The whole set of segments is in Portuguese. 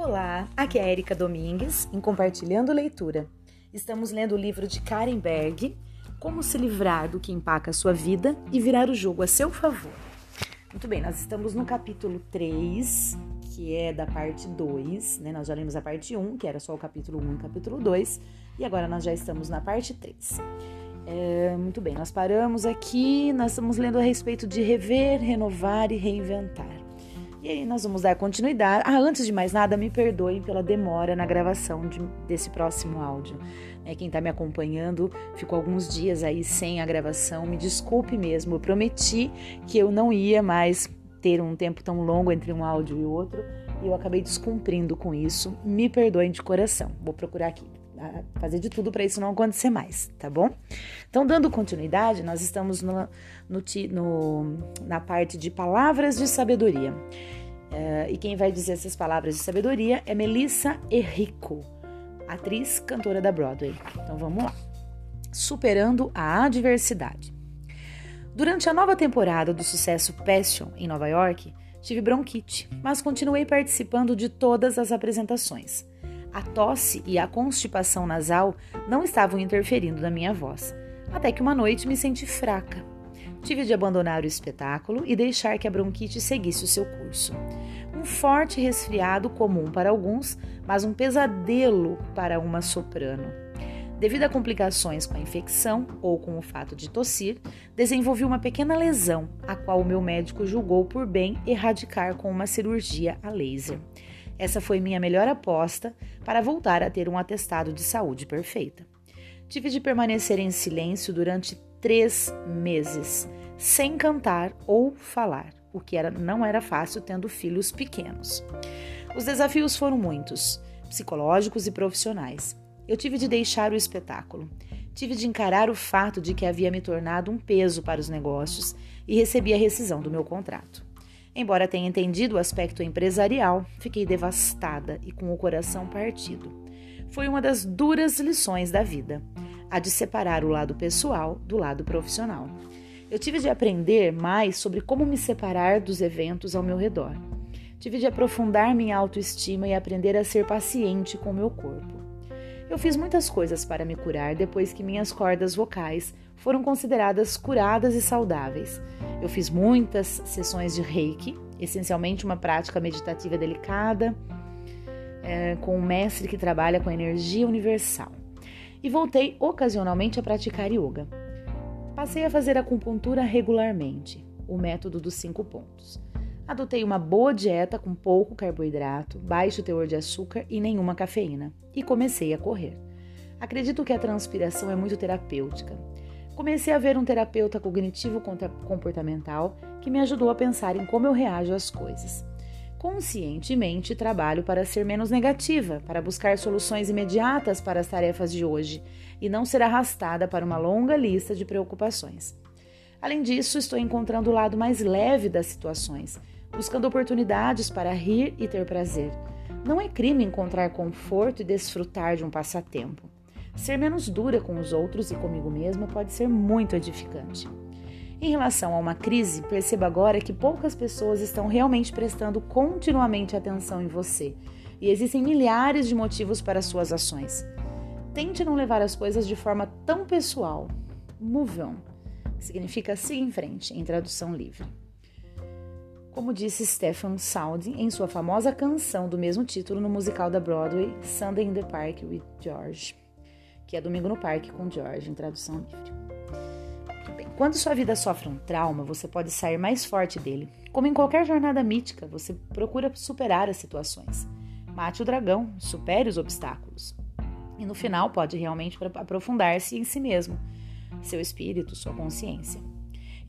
Olá, aqui é a Érica Domingues em Compartilhando Leitura. Estamos lendo o livro de Karen Berg, Como se livrar do que empaca a sua vida e virar o jogo a seu favor. Muito bem, nós estamos no capítulo 3, que é da parte 2, né? Nós já lemos a parte 1, que era só o capítulo 1 e o capítulo 2, e agora nós já estamos na parte 3. Muito bem, nós paramos aqui, nós estamos lendo a respeito de rever, renovar e reinventar. E aí nós vamos dar continuidade. Antes de mais nada, me perdoem pela demora na gravação desse próximo áudio. Quem está me acompanhando ficou alguns dias aí sem a gravação, me desculpe mesmo, eu prometi que eu não ia mais ter um tempo tão longo entre um áudio e outro, e eu acabei descumprindo com isso, me perdoem de coração, vou procurar aqui. Fazer de tudo para isso não acontecer mais, tá bom? Então, dando continuidade, nós estamos na parte de palavras de sabedoria. E quem vai dizer essas palavras de sabedoria é Melissa Errico, atriz, cantora da Broadway. Então, vamos lá. Superando a adversidade. Durante a nova temporada do sucesso Passion em Nova York, tive bronquite, mas continuei participando de todas as apresentações. A tosse e a constipação nasal não estavam interferindo na minha voz, até que uma noite me senti fraca. Tive de abandonar o espetáculo e deixar que a bronquite seguisse o seu curso. Um forte resfriado comum para alguns, mas um pesadelo para uma soprano. Devido a complicações com a infecção ou com o fato de tossir, desenvolvi uma pequena lesão, a qual o meu médico julgou por bem erradicar com uma cirurgia a laser. Essa foi minha melhor aposta para voltar a ter um atestado de saúde perfeita. Tive de permanecer em silêncio durante 3 meses, sem cantar ou falar, o que não era fácil tendo filhos pequenos. Os desafios foram muitos, psicológicos e profissionais. Eu tive de deixar o espetáculo. Tive de encarar o fato de que havia me tornado um peso para os negócios e recebi a rescisão do meu contrato. Embora tenha entendido o aspecto empresarial, fiquei devastada e com o coração partido. Foi uma das duras lições da vida, a de separar o lado pessoal do lado profissional. Eu tive de aprender mais sobre como me separar dos eventos ao meu redor. Tive de aprofundar minha autoestima e aprender a ser paciente com meu corpo. Eu fiz muitas coisas para me curar depois que minhas cordas vocais foram consideradas curadas e saudáveis. Eu fiz muitas sessões de Reiki, essencialmente uma prática meditativa delicada, com um mestre que trabalha com a energia universal. E voltei ocasionalmente a praticar yoga. Passei a fazer acupuntura regularmente, o método dos 5 pontos. Adotei uma boa dieta com pouco carboidrato, baixo teor de açúcar e nenhuma cafeína. E comecei a correr. Acredito que a transpiração é muito terapêutica. Comecei a ver um terapeuta cognitivo-comportamental que me ajudou a pensar em como eu reajo às coisas. Conscientemente trabalho para ser menos negativa, para buscar soluções imediatas para as tarefas de hoje e não ser arrastada para uma longa lista de preocupações. Além disso, estou encontrando o lado mais leve das situações, buscando oportunidades para rir e ter prazer. Não é crime encontrar conforto e desfrutar de um passatempo. Ser menos dura com os outros e comigo mesma pode ser muito edificante. Em relação a uma crise, perceba agora que poucas pessoas estão realmente prestando continuamente atenção em você e existem milhares de motivos para suas ações. Tente não levar as coisas de forma tão pessoal. Move on, que significa siga em frente, em tradução livre. Como disse Stephen Sondheim em sua famosa canção do mesmo título no musical da Broadway, Sunday in the Park with George, que é Domingo no Parque com George, em tradução livre. Bem, quando sua vida sofre um trauma, você pode sair mais forte dele. Como em qualquer jornada mítica, você procura superar as situações. Mate o dragão, supere os obstáculos. E no final pode realmente aprofundar-se em si mesmo, seu espírito, sua consciência.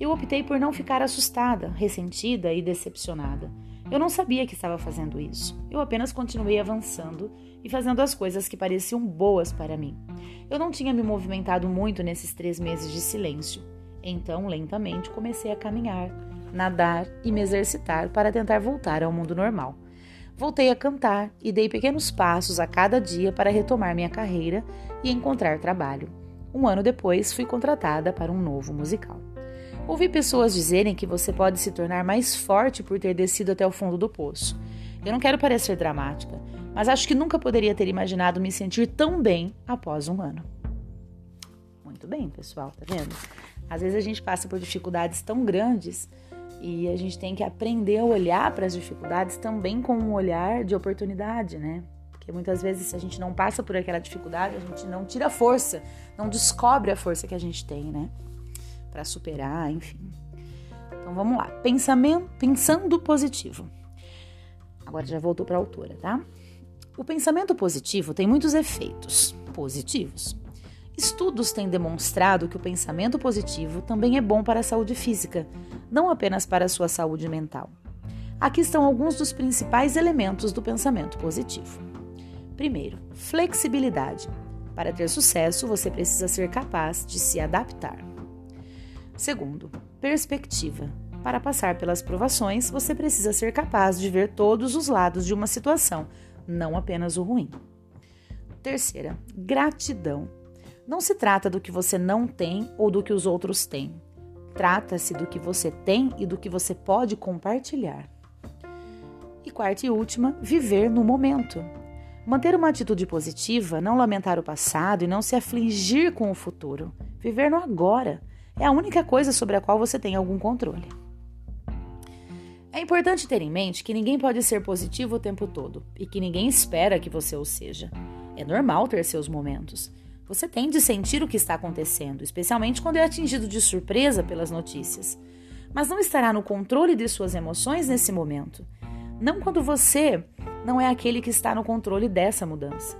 Eu optei por não ficar assustada, ressentida e decepcionada. Eu não sabia que estava fazendo isso. Eu apenas continuei avançando e fazendo as coisas que pareciam boas para mim. Eu não tinha me movimentado muito nesses 3 meses de silêncio. Então, lentamente, comecei a caminhar, nadar e me exercitar para tentar voltar ao mundo normal. Voltei a cantar e dei pequenos passos a cada dia para retomar minha carreira e encontrar trabalho. 1 ano depois, fui contratada para um novo musical. Ouvi pessoas dizerem que você pode se tornar mais forte por ter descido até o fundo do poço. Eu não quero parecer dramática, mas acho que nunca poderia ter imaginado me sentir tão bem após um ano. Muito bem, pessoal, tá vendo? Às vezes a gente passa por dificuldades tão grandes e a gente tem que aprender a olhar para as dificuldades também com um olhar de oportunidade, né? Porque muitas vezes se a gente não passa por aquela dificuldade, a gente não tira força, não descobre a força que a gente tem, né? Para superar, enfim. Então vamos lá. Pensando positivo. Agora já voltou para a autora, tá? O pensamento positivo tem muitos efeitos positivos. Estudos têm demonstrado que o pensamento positivo também é bom para a saúde física, não apenas para a sua saúde mental. Aqui estão alguns dos principais elementos do pensamento positivo. Primeiro, flexibilidade. Para ter sucesso, você precisa ser capaz de se adaptar. Segundo, perspectiva. Para passar pelas provações, você precisa ser capaz de ver todos os lados de uma situação, não apenas o ruim. Terceira, gratidão. Não se trata do que você não tem ou do que os outros têm. Trata-se do que você tem e do que você pode compartilhar. E quarta e última, viver no momento. Manter uma atitude positiva, não lamentar o passado e não se afligir com o futuro. Viver no agora é a única coisa sobre a qual você tem algum controle. É importante ter em mente que ninguém pode ser positivo o tempo todo e que ninguém espera que você o seja. É normal ter seus momentos. Você tem de sentir o que está acontecendo, especialmente quando é atingido de surpresa pelas notícias. Mas não estará no controle de suas emoções nesse momento. Não quando você não é aquele que está no controle dessa mudança.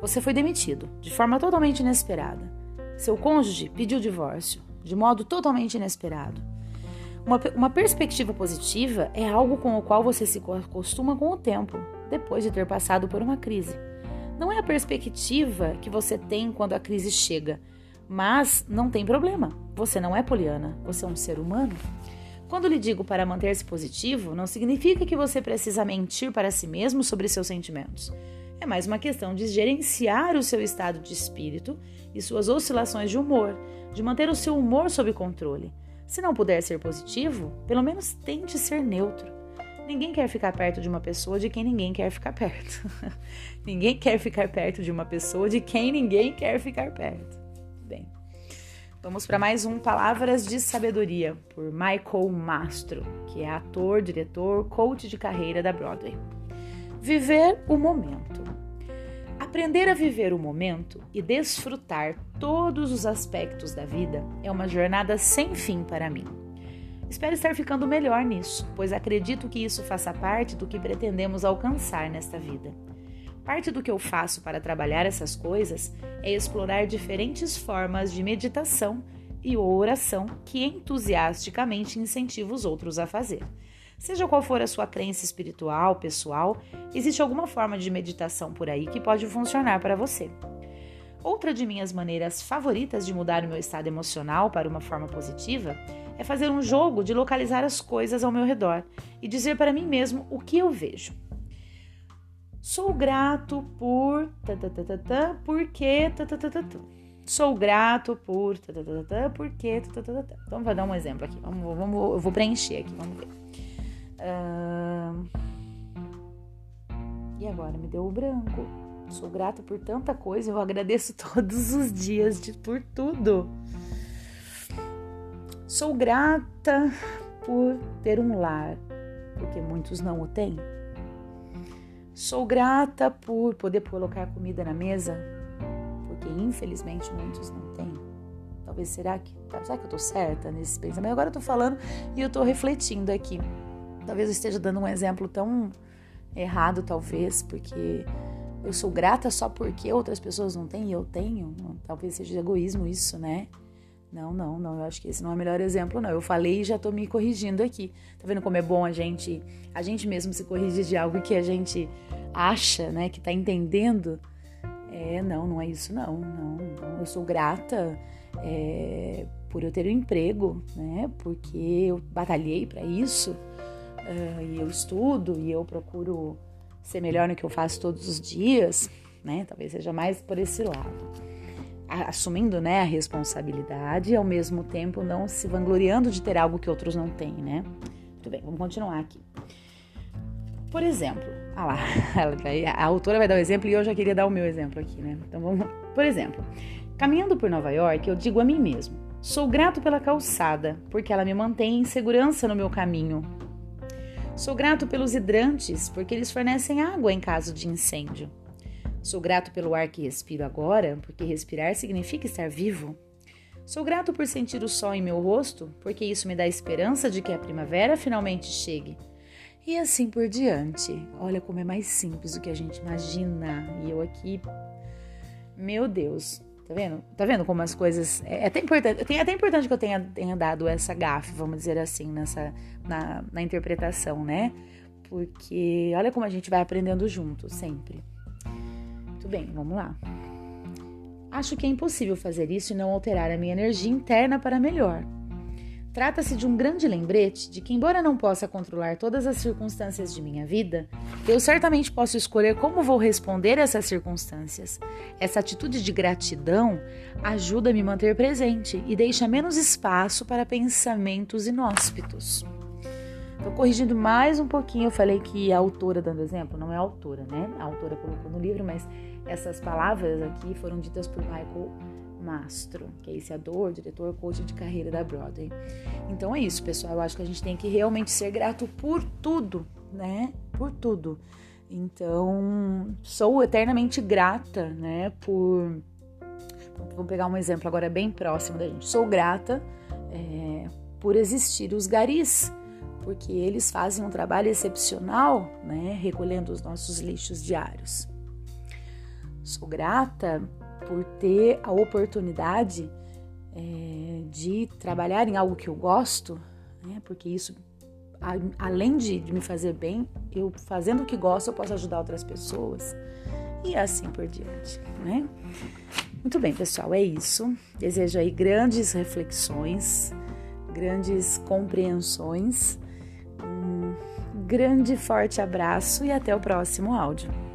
Você foi demitido, de forma totalmente inesperada. Seu cônjuge pediu divórcio, de modo totalmente inesperado. Uma perspectiva positiva é algo com o qual você se acostuma com o tempo, depois de ter passado por uma crise. Não é a perspectiva que você tem quando a crise chega, mas não tem problema. Você não é Poliana, você é um ser humano. Quando lhe digo para manter-se positivo, não significa que você precisa mentir para si mesmo sobre seus sentimentos. É mais uma questão de gerenciar o seu estado de espírito e suas oscilações de humor, de manter o seu humor sob controle. Se não puder ser positivo, pelo menos tente ser neutro. Ninguém quer ficar perto de uma pessoa de quem ninguém quer ficar perto. Ninguém quer ficar perto de uma pessoa de quem ninguém quer ficar perto. Bem, vamos para mais um Palavras de Sabedoria, por Michael Mastro, que é ator, diretor, coach de carreira da Broadway. Viver o momento. Aprender a viver o momento e desfrutar todos os aspectos da vida é uma jornada sem fim para mim. Espero estar ficando melhor nisso, pois acredito que isso faça parte do que pretendemos alcançar nesta vida. Parte do que eu faço para trabalhar essas coisas é explorar diferentes formas de meditação e oração que entusiasticamente incentivo os outros a fazer. Seja qual for a sua crença espiritual, pessoal, existe alguma forma de meditação por aí que pode funcionar para você. Outra de minhas maneiras favoritas de mudar o meu estado emocional para uma forma positiva é fazer um jogo de localizar as coisas ao meu redor e dizer para mim mesmo o que eu vejo. Sou grato por... porque... Sou grato por... porque... Então, vou dar um exemplo aqui. Eu vou preencher aqui, vamos ver. E agora me deu o branco. Sou grato por tanta coisa, eu agradeço todos os dias por tudo. Sou grata por ter um lar, porque muitos não o têm. Sou grata por poder colocar comida na mesa, porque infelizmente muitos não têm. Talvez, será que eu estou certa nesse pensamento? Agora eu estou falando e eu estou refletindo aqui. Talvez eu esteja dando um exemplo tão errado, talvez, porque eu sou grata só porque outras pessoas não têm e eu tenho. Talvez seja egoísmo isso, né? Não, eu acho que esse não é o melhor exemplo, não. Eu falei e já tô me corrigindo aqui. Tá vendo como é bom a gente mesmo se corrigir de algo que a gente acha, né, que tá entendendo? Não é isso, não. Eu sou grata por eu ter um emprego, né, porque eu batalhei para isso, e eu estudo, e eu procuro ser melhor no que eu faço todos os dias, né, talvez seja mais por esse lado. Assumindo, né, a responsabilidade e ao mesmo tempo não se vangloriando de ter algo que outros não têm, né? Muito bem, vamos continuar aqui. Por exemplo, a autora vai dar o exemplo e eu já queria dar o meu exemplo aqui, né? Então vamos lá. Por exemplo, caminhando por Nova York, eu digo a mim mesmo: sou grato pela calçada, porque ela me mantém em segurança no meu caminho. Sou grato pelos hidrantes, porque eles fornecem água em caso de incêndio. Sou grato pelo ar que respiro agora, porque respirar significa estar vivo. Sou grato por sentir o sol em meu rosto, porque isso me dá esperança de que a primavera finalmente chegue. E assim por diante. Olha como é mais simples do que a gente imagina. E eu aqui... Meu Deus, tá vendo? Tá vendo como as coisas... É até importante que eu tenha dado essa gafe, vamos dizer assim, na interpretação, né? Porque olha como a gente vai aprendendo junto, sempre. Muito bem, vamos lá. Acho que é impossível fazer isso e não alterar a minha energia interna para melhor. Trata-se de um grande lembrete de que, embora não possa controlar todas as circunstâncias de minha vida, eu certamente posso escolher como vou responder a essas circunstâncias. Essa atitude de gratidão ajuda a me manter presente e deixa menos espaço para pensamentos inóspitos. Estou corrigindo mais um pouquinho, eu falei que a autora, dando exemplo, não é a autora, né? A autora colocou no livro, mas essas palavras aqui foram ditas por Michael Mastro, que é esse ator, diretor, coach de carreira da Broadway. Então é isso, pessoal, eu acho que a gente tem que realmente ser grato por tudo, né? Por tudo. Então, sou eternamente grata, né? Vou pegar um exemplo agora bem próximo da gente. Sou grata por existir os garis, porque eles fazem um trabalho excepcional, né? Recolhendo os nossos lixos diários. Sou grata por ter a oportunidade de trabalhar em algo que eu gosto, né? Porque isso, além de me fazer bem, eu fazendo o que gosto, eu posso ajudar outras pessoas e assim por diante, né? Muito bem, pessoal, é isso. Desejo aí grandes reflexões, grandes compreensões, um grande forte abraço e até o próximo áudio.